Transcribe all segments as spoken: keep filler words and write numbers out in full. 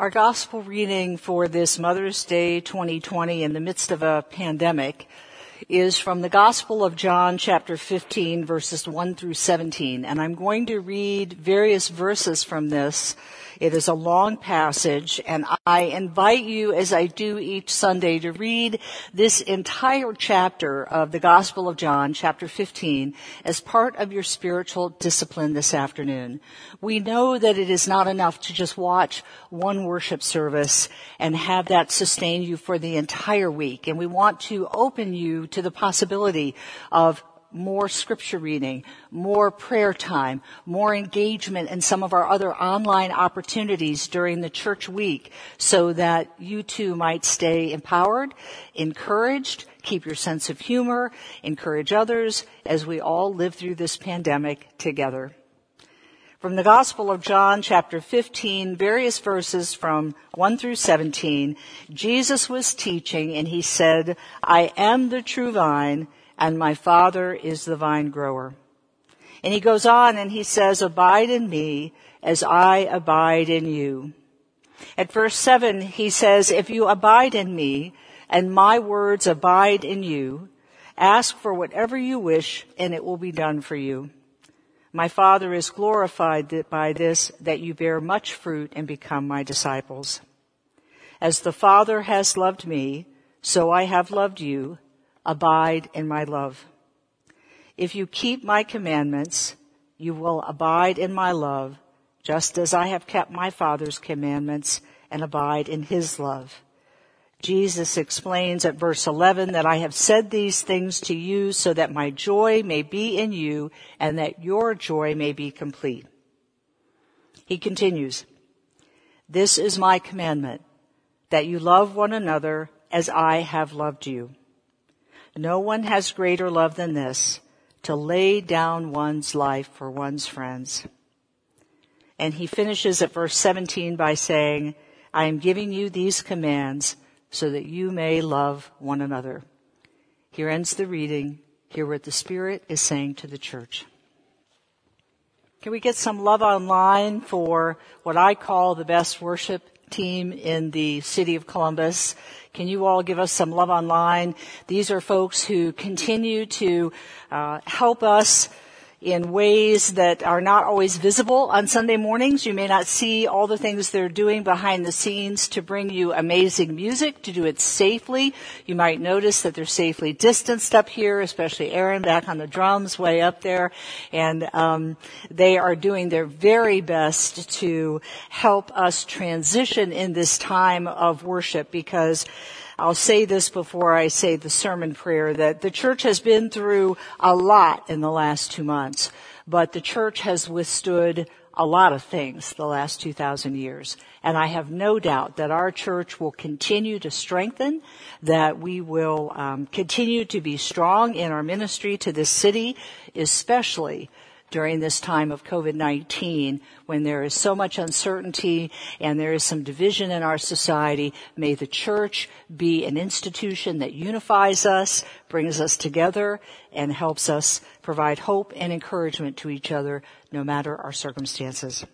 Our gospel reading for this Mother's Day twenty twenty in the midst of a pandemic is from the Gospel of John, chapter fifteen, verses one through seventeen. And I'm going to read various verses from this. It is a long passage, and I invite you, as I do each Sunday, to read this entire chapter of the Gospel of John, chapter fifteen, as part of your spiritual discipline this afternoon. We know that it is not enough to just watch one worship service and have that sustain you for the entire week, and we want to open you to the possibility of more scripture reading, more prayer time, more engagement in some of our other online opportunities during the church week so that you too might stay empowered, encouraged, keep your sense of humor, encourage others as we all live through this pandemic together. From the Gospel of John, chapter fifteen, various verses from one through seventeen, Jesus was teaching and he said, "I am the true vine, and my Father is the vine grower." And he goes on and he says, "Abide in me as I abide in you." At verse seven, he says, "If you abide in me and my words abide in you, ask for whatever you wish and it will be done for you. My Father is glorified by this, that you bear much fruit and become my disciples. As the Father has loved me, so I have loved you. Abide in my love. If you keep my commandments, you will abide in my love, just as I have kept my Father's commandments and abide in his love." Jesus explains at verse eleven that "I have said these things to you so that my joy may be in you and that your joy may be complete." He continues, "This is my commandment, that you love one another as I have loved you. No one has greater love than this, to lay down one's life for one's friends." And he finishes at verse seventeen by saying, "I am giving you these commands so that you may love one another." Here ends the reading. Hear what the Spirit is saying to the church. Can we get some love online for what I call the best worship team in the city of Columbus? Can you all give us some love online? These are folks who continue to uh, help us in ways that are not always visible on Sunday mornings. You may not see all the things they're doing behind the scenes to bring you amazing music, to do it safely. You might notice that they're safely distanced up here, especially Aaron back on the drums way up there. And um, they are doing their very best to help us transition in this time of worship, because I'll say this before I say the sermon prayer, that the church has been through a lot in the last two months, but the church has withstood a lot of things the last two thousand years. And I have no doubt that our church will continue to strengthen, that we will um, continue to be strong in our ministry to this city, especially during this time of covid nineteen, when there is so much uncertainty and there is some division in our society. May the church be an institution that unifies us, brings us together, and helps us provide hope and encouragement to each other, no matter our circumstances.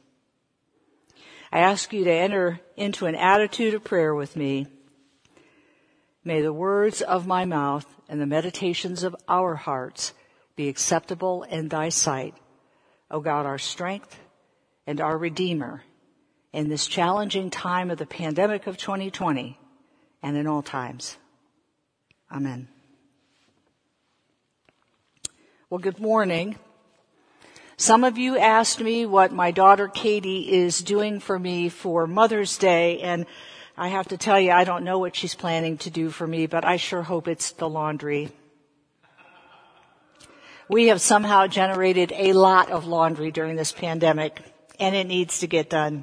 I ask you to enter into an attitude of prayer with me. May the words of my mouth and the meditations of our hearts be acceptable in thy sight, O God, our strength and our Redeemer, in this challenging time of the pandemic of twenty twenty and in all times. Amen. Well, good morning. Some of you asked me what my daughter Katie is doing for me for Mother's Day, and I have to tell you, I don't know what she's planning to do for me, but I sure hope it's the laundry. We have somehow generated a lot of laundry during this pandemic, and it needs to get done.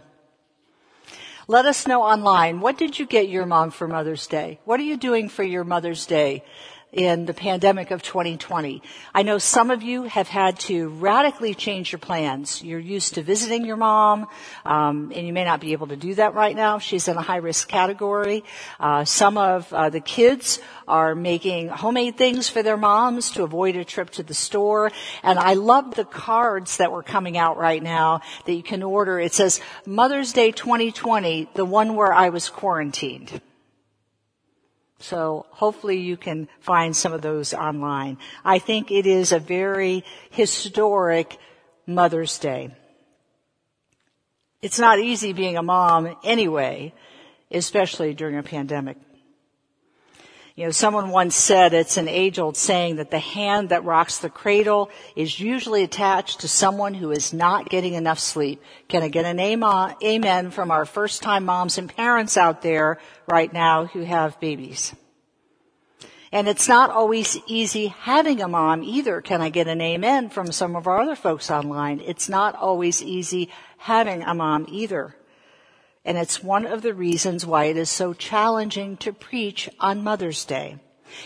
Let us know online, what did you get your mom for Mother's Day? What are you doing for your Mother's Day? in the pandemic of twenty twenty. I know some of you have had to radically change your plans. You're used to visiting your mom, um, and you may not be able to do that right now. She's in a high-risk category. Uh, some of uh, the kids are making homemade things for their moms to avoid a trip to the store. And I love the cards that were coming out right now that you can order. It says, Mother's Day twenty twenty, the one where I was quarantined. So hopefully you can find some of those online. I think it is a very historic Mother's Day. It's not easy being a mom anyway, especially during a pandemic. You know, someone once said, it's an age-old saying, that the hand that rocks the cradle is usually attached to someone who is not getting enough sleep. Can I get an amen from our first-time moms and parents out there right now who have babies? And it's not always easy having a mom either. Can I get an amen from some of our other folks online? It's not always easy having a mom either. And it's one of the reasons why it is so challenging to preach on Mother's Day,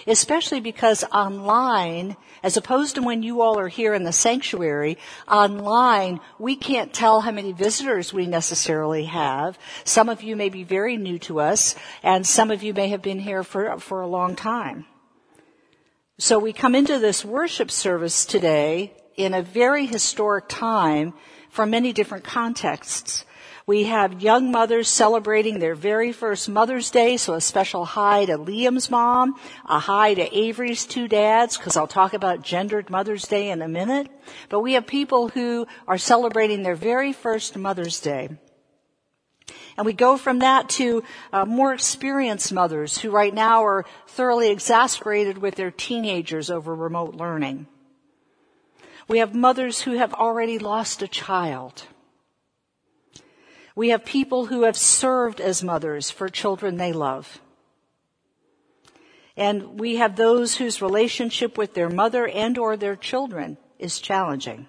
especially because online, as opposed to when you all are here in the sanctuary, online, we can't tell how many visitors we necessarily have. Some of you may be very new to us, and some of you may have been here for, for a long time. So we come into this worship service today in a very historic time from many different contexts. We have young mothers celebrating their very first Mother's Day, so a special hi to Liam's mom, a hi to Avery's two dads, because I'll talk about gendered Mother's Day in a minute. But we have people who are celebrating their very first Mother's Day. And we go from that to uh, more experienced mothers who right now are thoroughly exasperated with their teenagers over remote learning. We have mothers who have already lost a child. We have people who have served as mothers for children they love. And we have those whose relationship with their mother and or their children is challenging.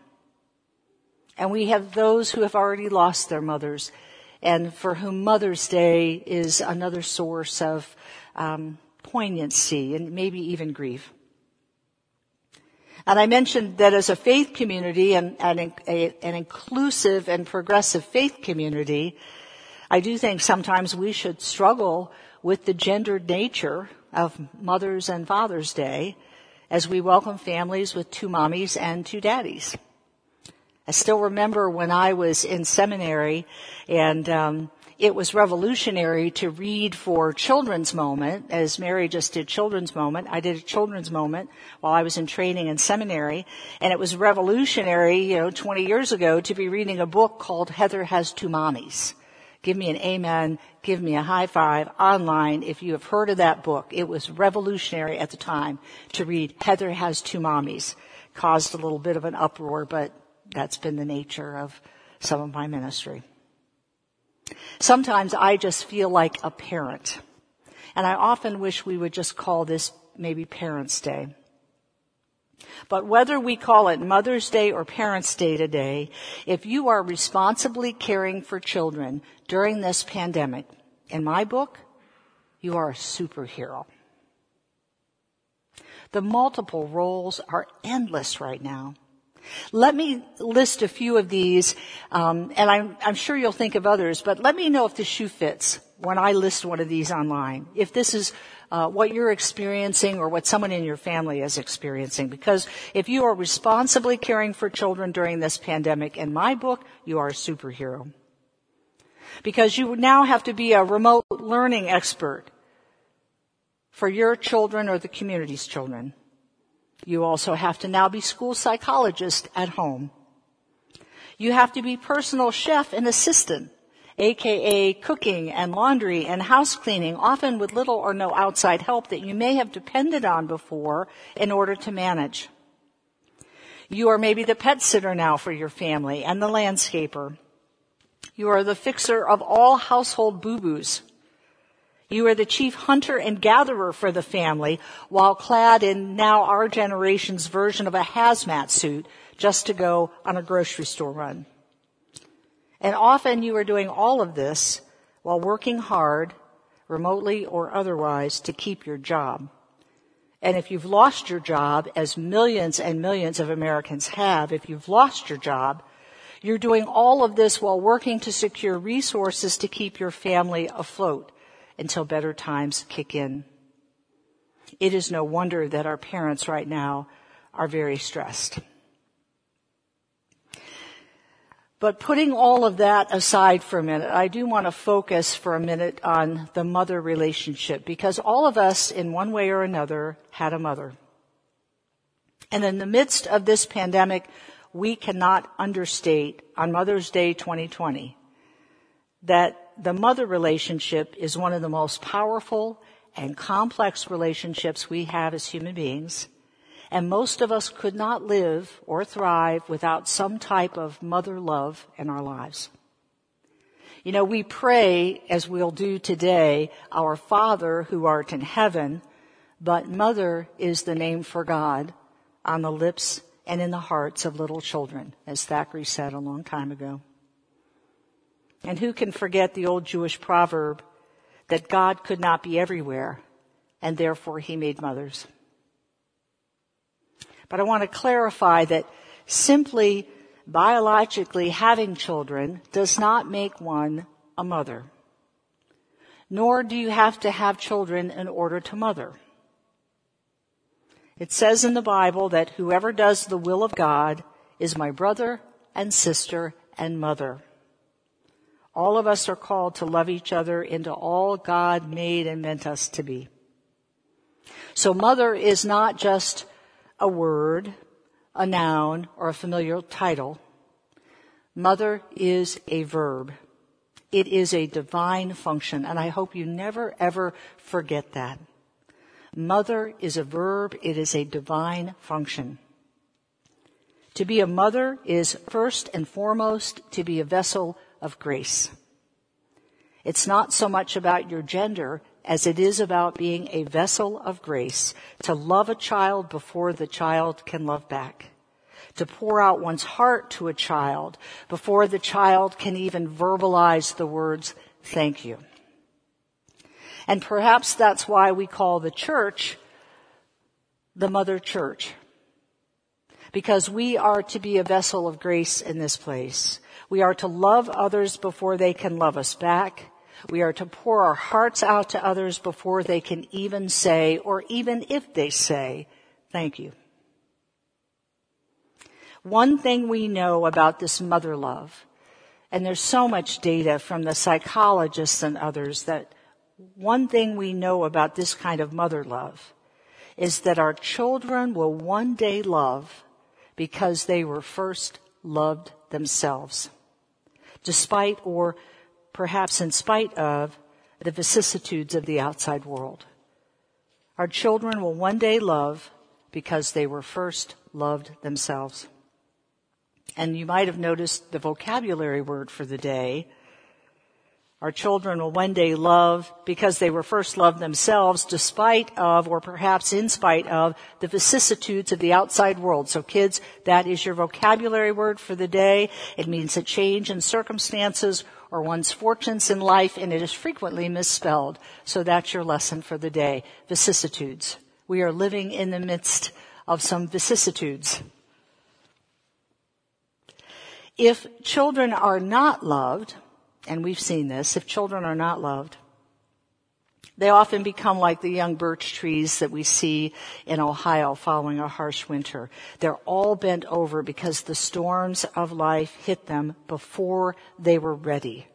And we have those who have already lost their mothers and for whom Mother's Day is another source of um, poignancy and maybe even grief. And I mentioned that as a faith community and, and a, an inclusive and progressive faith community, I do think sometimes we should struggle with the gendered nature of Mother's and Father's Day as we welcome families with two mommies and two daddies. I still remember when I was in seminary and um it was revolutionary to read for Children's Moment, as Mary just did Children's Moment. I did a Children's Moment while I was in training in seminary, and it was revolutionary, you know, twenty years ago to be reading a book called Heather Has Two Mommies. Give me an amen, give me a high five online if you have heard of that book. It was revolutionary at the time to read Heather Has Two Mommies. Caused a little bit of an uproar, but that's been the nature of some of my ministry. Sometimes I just feel like a parent, and I often wish we would just call this maybe Parents' Day. But whether we call it Mother's Day or Parents' Day today, if you are responsibly caring for children during this pandemic, in my book, you are a superhero. The multiple roles are endless right now. Let me list a few of these, um, and I'm, I'm sure you'll think of others, but let me know if the shoe fits when I list one of these online, if this is uh, what you're experiencing or what someone in your family is experiencing. Because if you are responsibly caring for children during this pandemic, in my book, you are a superhero. Because you now have to be a remote learning expert for your children or the community's children. You also have to now be school psychologist at home. You have to be personal chef and assistant, a k a cooking and laundry and house cleaning, often with little or no outside help that you may have depended on before in order to manage. You are maybe the pet sitter now for your family and the landscaper. You are the fixer of all household boo-boos. You are the chief hunter and gatherer for the family while clad in now our generation's version of a hazmat suit just to go on a grocery store run. And often you are doing all of this while working hard, remotely or otherwise, to keep your job. And if you've lost your job, as millions and millions of Americans have, if you've lost your job, you're doing all of this while working to secure resources to keep your family afloat until better times kick in. It is no wonder that our parents right now are very stressed. But putting all of that aside for a minute, I do want to focus for a minute on the mother relationship, because all of us, in one way or another, had a mother. And in the midst of this pandemic, we cannot understate, on Mother's Day twenty twenty, that the mother relationship is one of the most powerful and complex relationships we have as human beings. And most of us could not live or thrive without some type of mother love in our lives. You know, we pray, as we'll do today, Our Father who art in heaven, but mother is the name for God on the lips and in the hearts of little children, as Thackeray said a long time ago. And who can forget the old Jewish proverb that God could not be everywhere, and therefore he made mothers? But I want to clarify that simply biologically having children does not make one a mother. Nor do you have to have children in order to mother. It says in the Bible that whoever does the will of God is my brother and sister and mother. All of us are called to love each other into all God made and meant us to be. So mother is not just a word, a noun, or a familiar title. Mother is a verb. It is a divine function, and I hope you never, ever forget that. Mother is a verb. It is a divine function. To be a mother is first and foremost to be a vessel of grace. It's not so much about your gender as it is about being a vessel of grace, to love a child before the child can love back, to pour out one's heart to a child before the child can even verbalize the words, thank you. And perhaps that's why we call the church the Mother Church, because we are to be a vessel of grace in this place. We are to love others before they can love us back. We are to pour our hearts out to others before they can even say, or even if they say, thank you. One thing we know about this mother love, and there's so much data from the psychologists and others, that one thing we know about this kind of mother love is that our children will one day love because they were first loved themselves, despite or perhaps in spite of the vicissitudes of the outside world. Our children will one day love because they were first loved themselves. And you might have noticed the vocabulary word for the day. Our children will one day love because they were first loved themselves, despite of, or perhaps in spite of, the vicissitudes of the outside world. So kids, that is your vocabulary word for the day. It means a change in circumstances or one's fortunes in life, and it is frequently misspelled. So that's your lesson for the day, vicissitudes. We are living in the midst of some vicissitudes. If children are not loved, and we've seen this, if children are not loved, they often become like the young birch trees that we see in Ohio following a harsh winter. They're all bent over because the storms of life hit them before they were ready.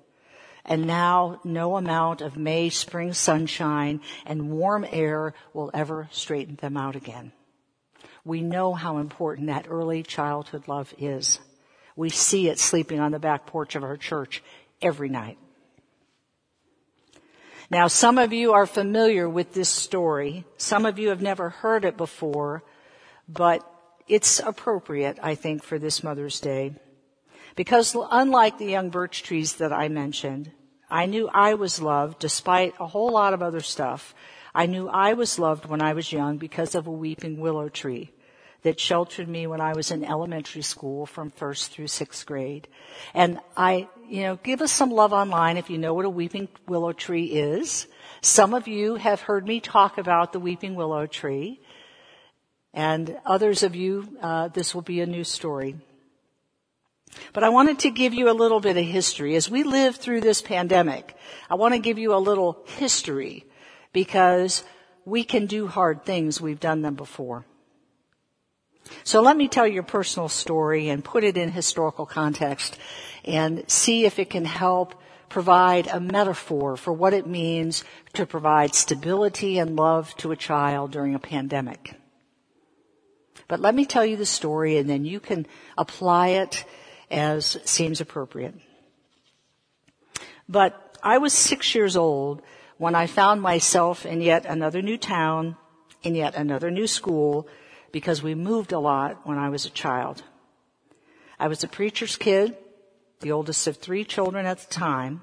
And now no amount of May spring sunshine and warm air will ever straighten them out again. We know how important that early childhood love is. We see it sleeping on the back porch of our church every night. Now, some of you are familiar with this story. Some of you have never heard it before, but it's appropriate, I think, for this Mother's Day. Because unlike the young birch trees that I mentioned, I knew I was loved despite a whole lot of other stuff. I knew I was loved when I was young because of a weeping willow tree that sheltered me when I was in elementary school from first through sixth grade. And I, you know, give us some love online if you know what a weeping willow tree is. Some of you have heard me talk about the weeping willow tree. And others of you, uh, this will be a new story. But I wanted to give you a little bit of history. As we live through this pandemic, I want to give you a little history because we can do hard things. We've done them before. So let me tell your personal story and put it in historical context and see if it can help provide a metaphor for what it means to provide stability and love to a child during a pandemic. But let me tell you the story, and then you can apply it as seems appropriate. But I was six years old when I found myself in yet another new town, in yet another new school, because we moved a lot when I was a child. I was a preacher's kid, the oldest of three children at the time,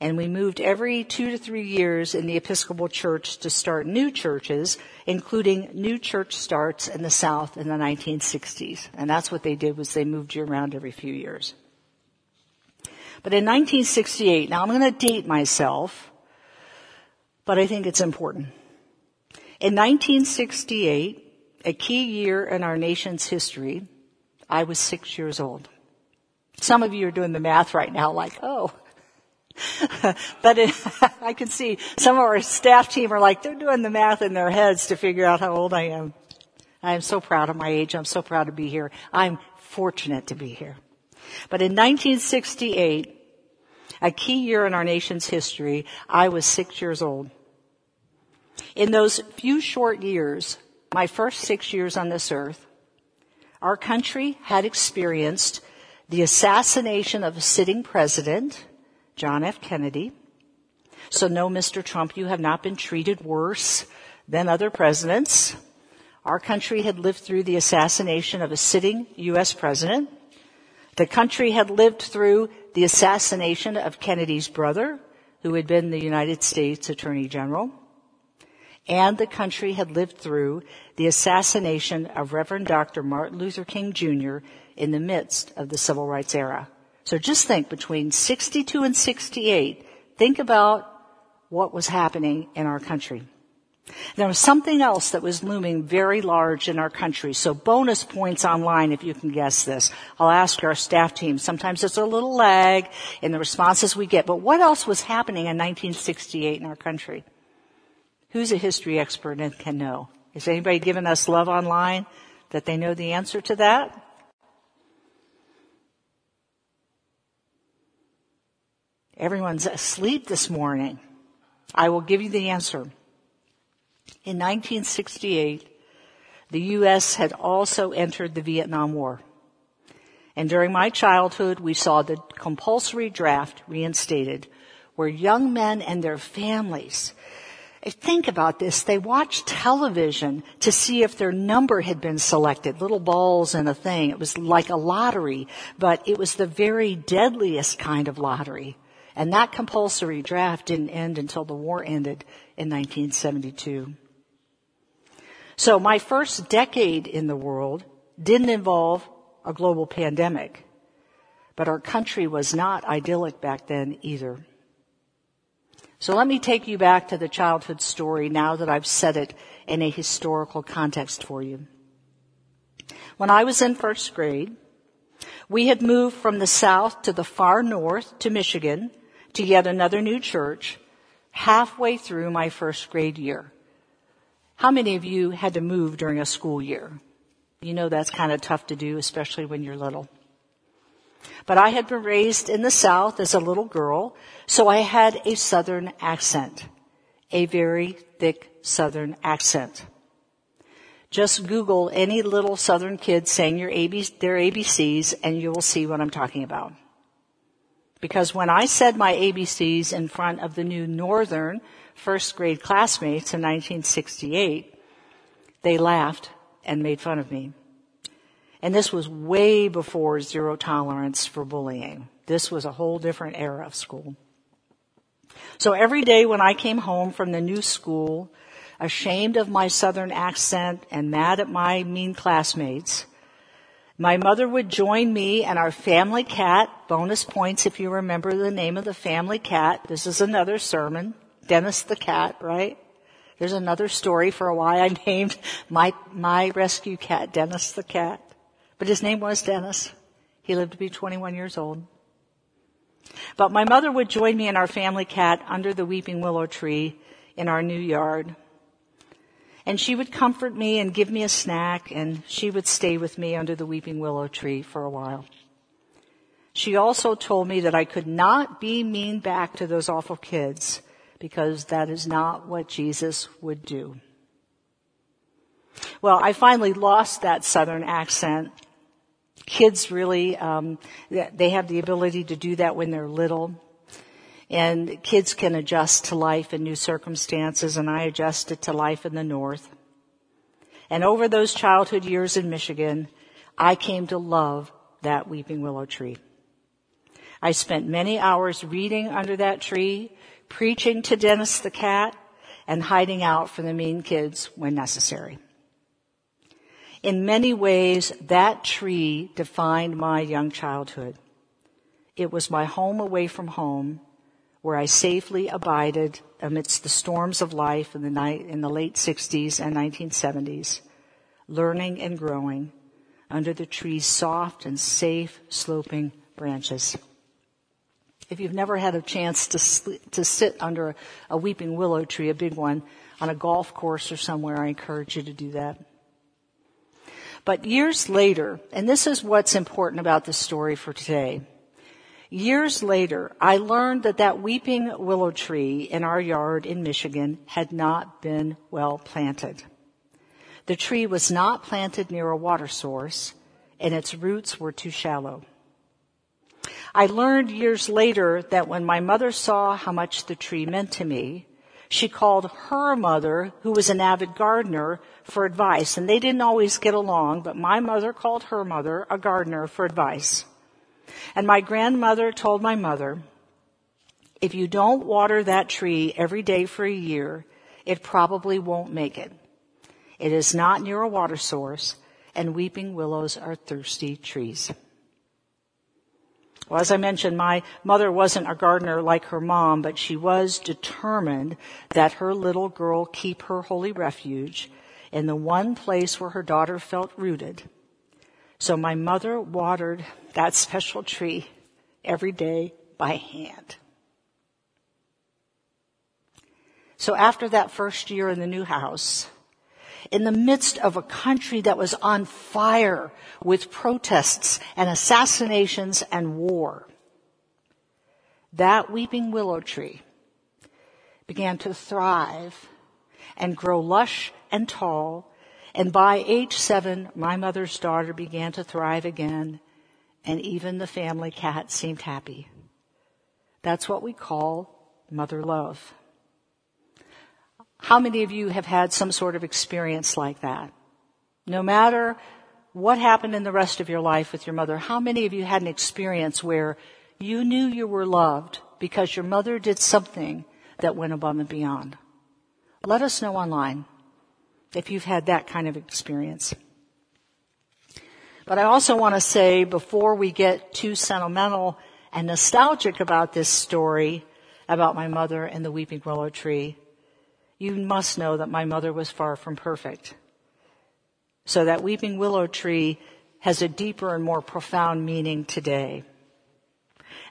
and we moved every two to three years in the Episcopal Church to start new churches, including new church starts in the South in the nineteen sixties. And that's what they did, was they moved you around every few years. But in nineteen sixty-eight, now I'm going to date myself, but I think it's important. In nineteen sixty-eight, a key year in our nation's history, I was six years old. Some of you are doing the math right now like, oh. But it, I can see some of our staff team are like, they're doing the math in their heads to figure out how old I am. I am so proud of my age. I'm so proud to be here. I'm fortunate to be here. But in nineteen sixty-eight, a key year in our nation's history, I was six years old. In those few short years, my first six years on this earth, our country had experienced the assassination of a sitting president, John F. Kennedy. So no, Mister Trump, you have not been treated worse than other presidents. Our country had lived through the assassination of a sitting U S president. The country had lived through the assassination of Kennedy's brother, who had been the United States Attorney General. And the country had lived through the assassination of Reverend Doctor Martin Luther King, Junior in the midst of the civil rights era. So just think, between sixty-two and sixty-eight, think about what was happening in our country. There was something else that was looming very large in our country. So bonus points online if you can guess this. I'll ask our staff team. Sometimes it's a little lag in the responses we get. But what else was happening in nineteen sixty-eight in our country? Who's a history expert and can know? Is anybody giving us love online that they know the answer to that? Everyone's asleep this morning. I will give you the answer. In nineteen sixty-eight, the U S had also entered the Vietnam War. And during my childhood, we saw the compulsory draft reinstated, where young men and their families, think about this, they watched television to see if their number had been selected, little balls and a thing. It was like a lottery, but it was the very deadliest kind of lottery. And that compulsory draft didn't end until the war ended in nineteen seventy-two. So my first decade in the world didn't involve a global pandemic, but our country was not idyllic back then either. So let me take you back to the childhood story now that I've set it in a historical context for you. When I was in first grade, we had moved from the South to the far North to Michigan, to yet another new church, halfway through my first grade year. How many of you had to move during a school year? You know that's kind of tough to do, especially when you're little. But I had been raised in the South as a little girl, so I had a Southern accent, a very thick Southern accent. Just Google any little Southern kid saying your A B, their A B Cs, and you will see what I'm talking about. Because when I said my A B Cs in front of the new Northern first grade classmates in nineteen sixty-eight, they laughed and made fun of me. And this was way before zero tolerance for bullying. This was a whole different era of school. So every day when I came home from the new school, ashamed of my Southern accent and mad at my mean classmates, my mother would join me and our family cat, bonus points if you remember the name of the family cat. This is another sermon, Dennis the cat, right? There's another story for why I named my my rescue cat Dennis the cat. But his name was Dennis. He lived to be twenty-one years old. But my mother would join me and our family cat under the weeping willow tree in our new yard. And she would comfort me and give me a snack, and she would stay with me under the weeping willow tree for a while. She also told me that I could not be mean back to those awful kids, because that is not what Jesus would do. Well, I finally lost that Southern accent. Kids really, um, they have the ability to do that when they're little. And kids can adjust to life in new circumstances, and I adjusted to life in the North. And over those childhood years in Michigan, I came to love that weeping willow tree. I spent many hours reading under that tree, preaching to Dennis the cat, and hiding out from the mean kids when necessary. In many ways, that tree defined my young childhood. It was my home away from home, where I safely abided amidst the storms of life in the night in the late sixties and nineteen seventies, learning and growing under the tree's soft and safe sloping branches. If you've never had a chance to to sit under a, a weeping willow tree, a big one, on a golf course or somewhere, I encourage you to do that. But years later, and this is what's important about this story for today, years later, I learned that that weeping willow tree in our yard in Michigan had not been well planted. The tree was not planted near a water source, and its roots were too shallow. I learned years later that when my mother saw how much the tree meant to me, she called her mother, who was an avid gardener, for advice. And they didn't always get along, but my mother called her mother, a gardener, for advice. And my grandmother told my mother, if you don't water that tree every day for a year, it probably won't make it. It is not near a water source, and weeping willows are thirsty trees. Well, as I mentioned, my mother wasn't a gardener like her mom, but she was determined that her little girl keep her holy refuge in the one place where her daughter felt rooted. So my mother watered that special tree every day by hand. So after that first year in the new house, in the midst of a country that was on fire with protests and assassinations and war, that weeping willow tree began to thrive and grow lush and tall. And by age seven, my mother's daughter began to thrive again, and even the family cat seemed happy. That's what we call mother love. How many of you have had some sort of experience like that? No matter what happened in the rest of your life with your mother, how many of you had an experience where you knew you were loved because your mother did something that went above and beyond? Let us know online if you've had that kind of experience. But I also want to say, before we get too sentimental and nostalgic about this story about my mother and the weeping willow tree, you must know that my mother was far from perfect. So that weeping willow tree has a deeper and more profound meaning today.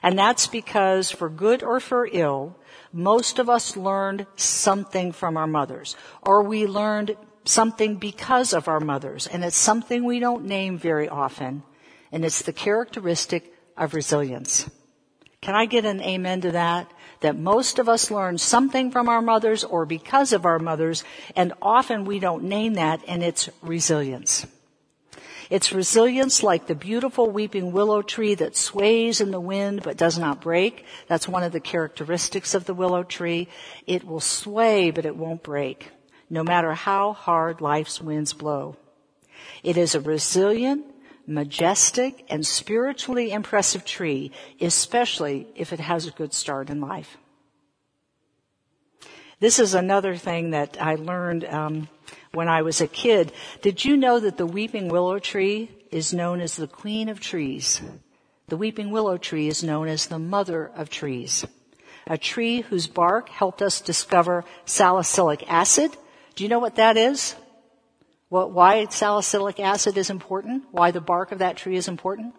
And that's because, for good or for ill, most of us learned something from our mothers, or we learned something because of our mothers, and it's something we don't name very often, and it's the characteristic of resilience. Can I get an amen to that? That most of us learn something from our mothers or because of our mothers, and often we don't name that, and it's resilience. It's resilience like the beautiful weeping willow tree that sways in the wind but does not break. That's one of the characteristics of the willow tree. It will sway, but it won't break, no matter how hard life's winds blow. It is a resilient, majestic, and spiritually impressive tree, especially if it has a good start in life. This is another thing that I learned um, when I was a kid. Did you know that the weeping willow tree is known as the queen of trees? The weeping willow tree is known as the mother of trees. a tree whose bark helped us discover salicylic acid. Do you know what that is? What, why salicylic acid is important? Why the bark of that tree is important?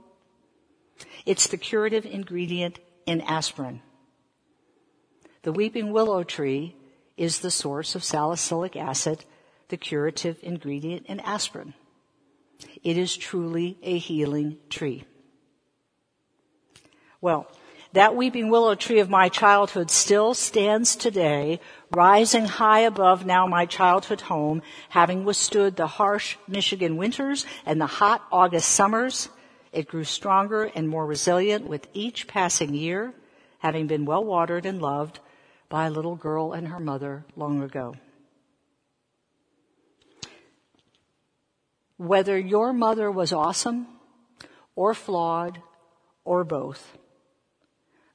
It's the curative ingredient in aspirin. The weeping willow tree is the source of salicylic acid, the curative ingredient in aspirin. It is truly a healing tree. Well, that weeping willow tree of my childhood still stands today, rising high above now my childhood home, having withstood the harsh Michigan winters and the hot August summers. It grew stronger and more resilient with each passing year, having been well watered and loved by a little girl and her mother long ago. Whether your mother was awesome or flawed or both,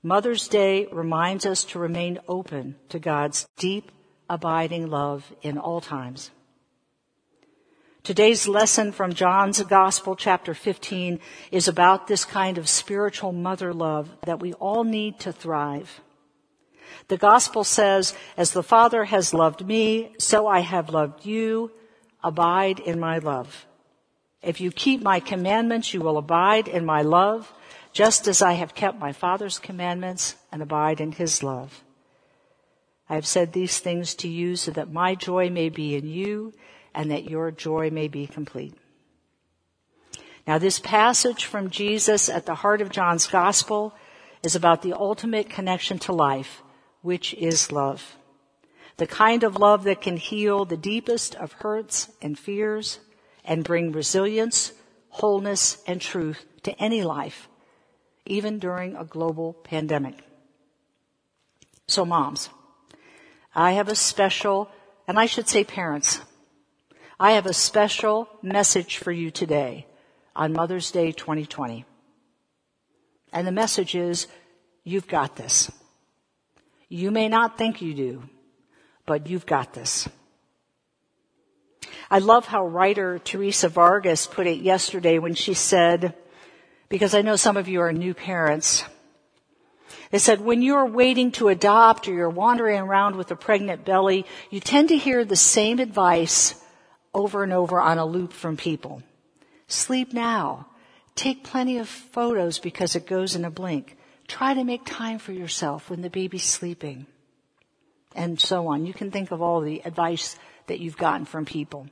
Mother's Day reminds us to remain open to God's deep, abiding love in all times. Today's lesson from John's Gospel, chapter fifteen, is about this kind of spiritual mother love that we all need to thrive. The Gospel says, "As the Father has loved me, so I have loved you. Abide in my love. If you keep my commandments, you will abide in my love, just as I have kept my Father's commandments and abide in his love. I have said these things to you so that my joy may be in you and that your joy may be complete." Now, this passage from Jesus at the heart of John's Gospel is about the ultimate connection to life, which is love. The kind of love that can heal the deepest of hurts and fears and bring resilience, wholeness, and truth to any life, even during a global pandemic. So moms, I have a special, and I should say parents, I have a special message for you today on Mother's Day twenty twenty. And the message is, you've got this. You may not think you do, but you've got this. I love how writer Teresa Vargas put it yesterday when she said, because I know some of you are new parents, they said, when you're waiting to adopt or you're wandering around with a pregnant belly, you tend to hear the same advice over and over on a loop from people. Sleep now. Take plenty of photos because it goes in a blink. Try to make time for yourself when the baby's sleeping. And so on. You can think of all the advice that you've gotten from people.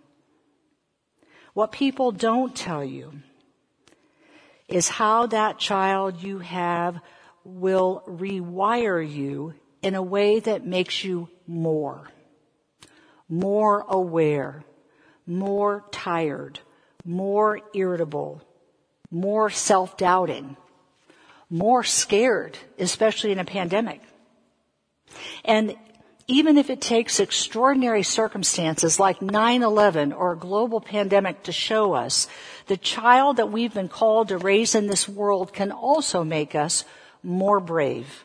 What people don't tell you is how that child you have will rewire you in a way that makes you more, more aware, more tired, more irritable, more self-doubting, more scared, especially in a pandemic. And even if it takes extraordinary circumstances like nine eleven or a global pandemic to show us, the child that we've been called to raise in this world can also make us more brave,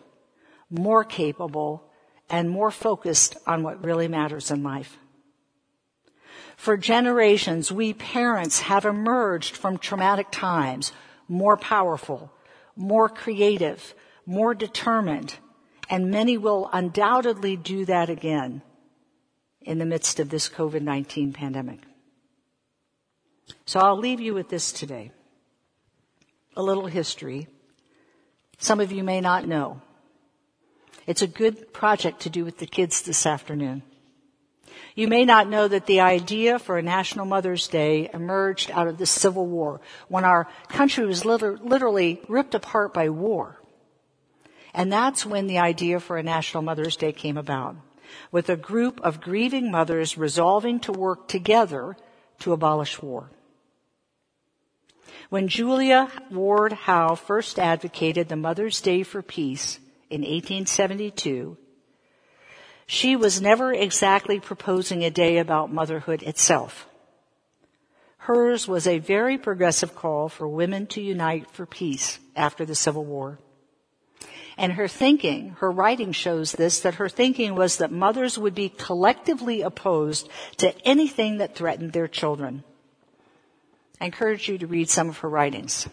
more capable, and more focused on what really matters in life. For generations, we parents have emerged from traumatic times more powerful, more creative, more determined, and many will undoubtedly do that again in the midst of this covid nineteen pandemic. So I'll leave you with this today. A little history. Some of you may not know. It's a good project to do with the kids this afternoon. You may not know that the idea for a National Mother's Day emerged out of the Civil War, when our country was literally ripped apart by war. And that's when the idea for a National Mother's Day came about, with a group of grieving mothers resolving to work together to abolish war. When Julia Ward Howe first advocated the Mother's Day for Peace in eighteen seventy-two, she was never exactly proposing a day about motherhood itself. Hers was a very progressive call for women to unite for peace after the Civil War. And her thinking, her writing shows this, that her thinking was that mothers would be collectively opposed to anything that threatened their children. I encourage you to read some of her writings.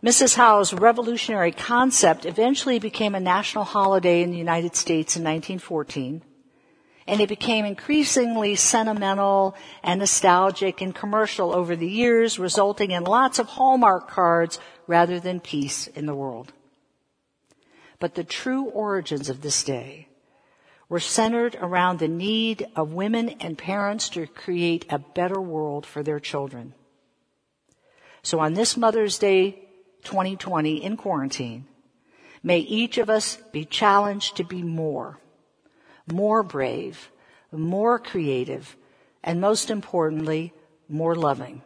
Missus Howe's revolutionary concept eventually became a national holiday in the United States in nineteen fourteen, and it became increasingly sentimental and nostalgic and commercial over the years, resulting in lots of Hallmark cards rather than peace in the world. But the true origins of this day were centered around the need of women and parents to create a better world for their children. So on this Mother's Day twenty twenty in quarantine, may each of us be challenged to be more, more brave, more creative, and most importantly, more loving,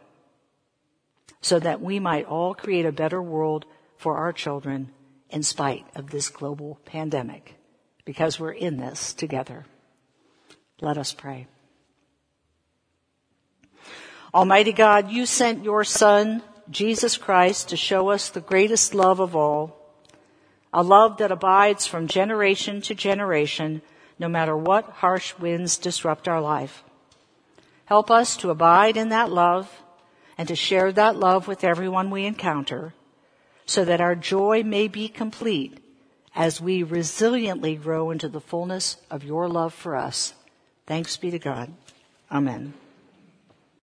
so that we might all create a better world for our children in spite of this global pandemic, because we're in this together. Let us pray. Almighty God, you sent your Son, Jesus Christ, to show us the greatest love of all, a love that abides from generation to generation, no matter what harsh winds disrupt our life. Help us to abide in that love and to share that love with everyone we encounter, so that our joy may be complete as we resiliently grow into the fullness of your love for us. Thanks be to God. Amen.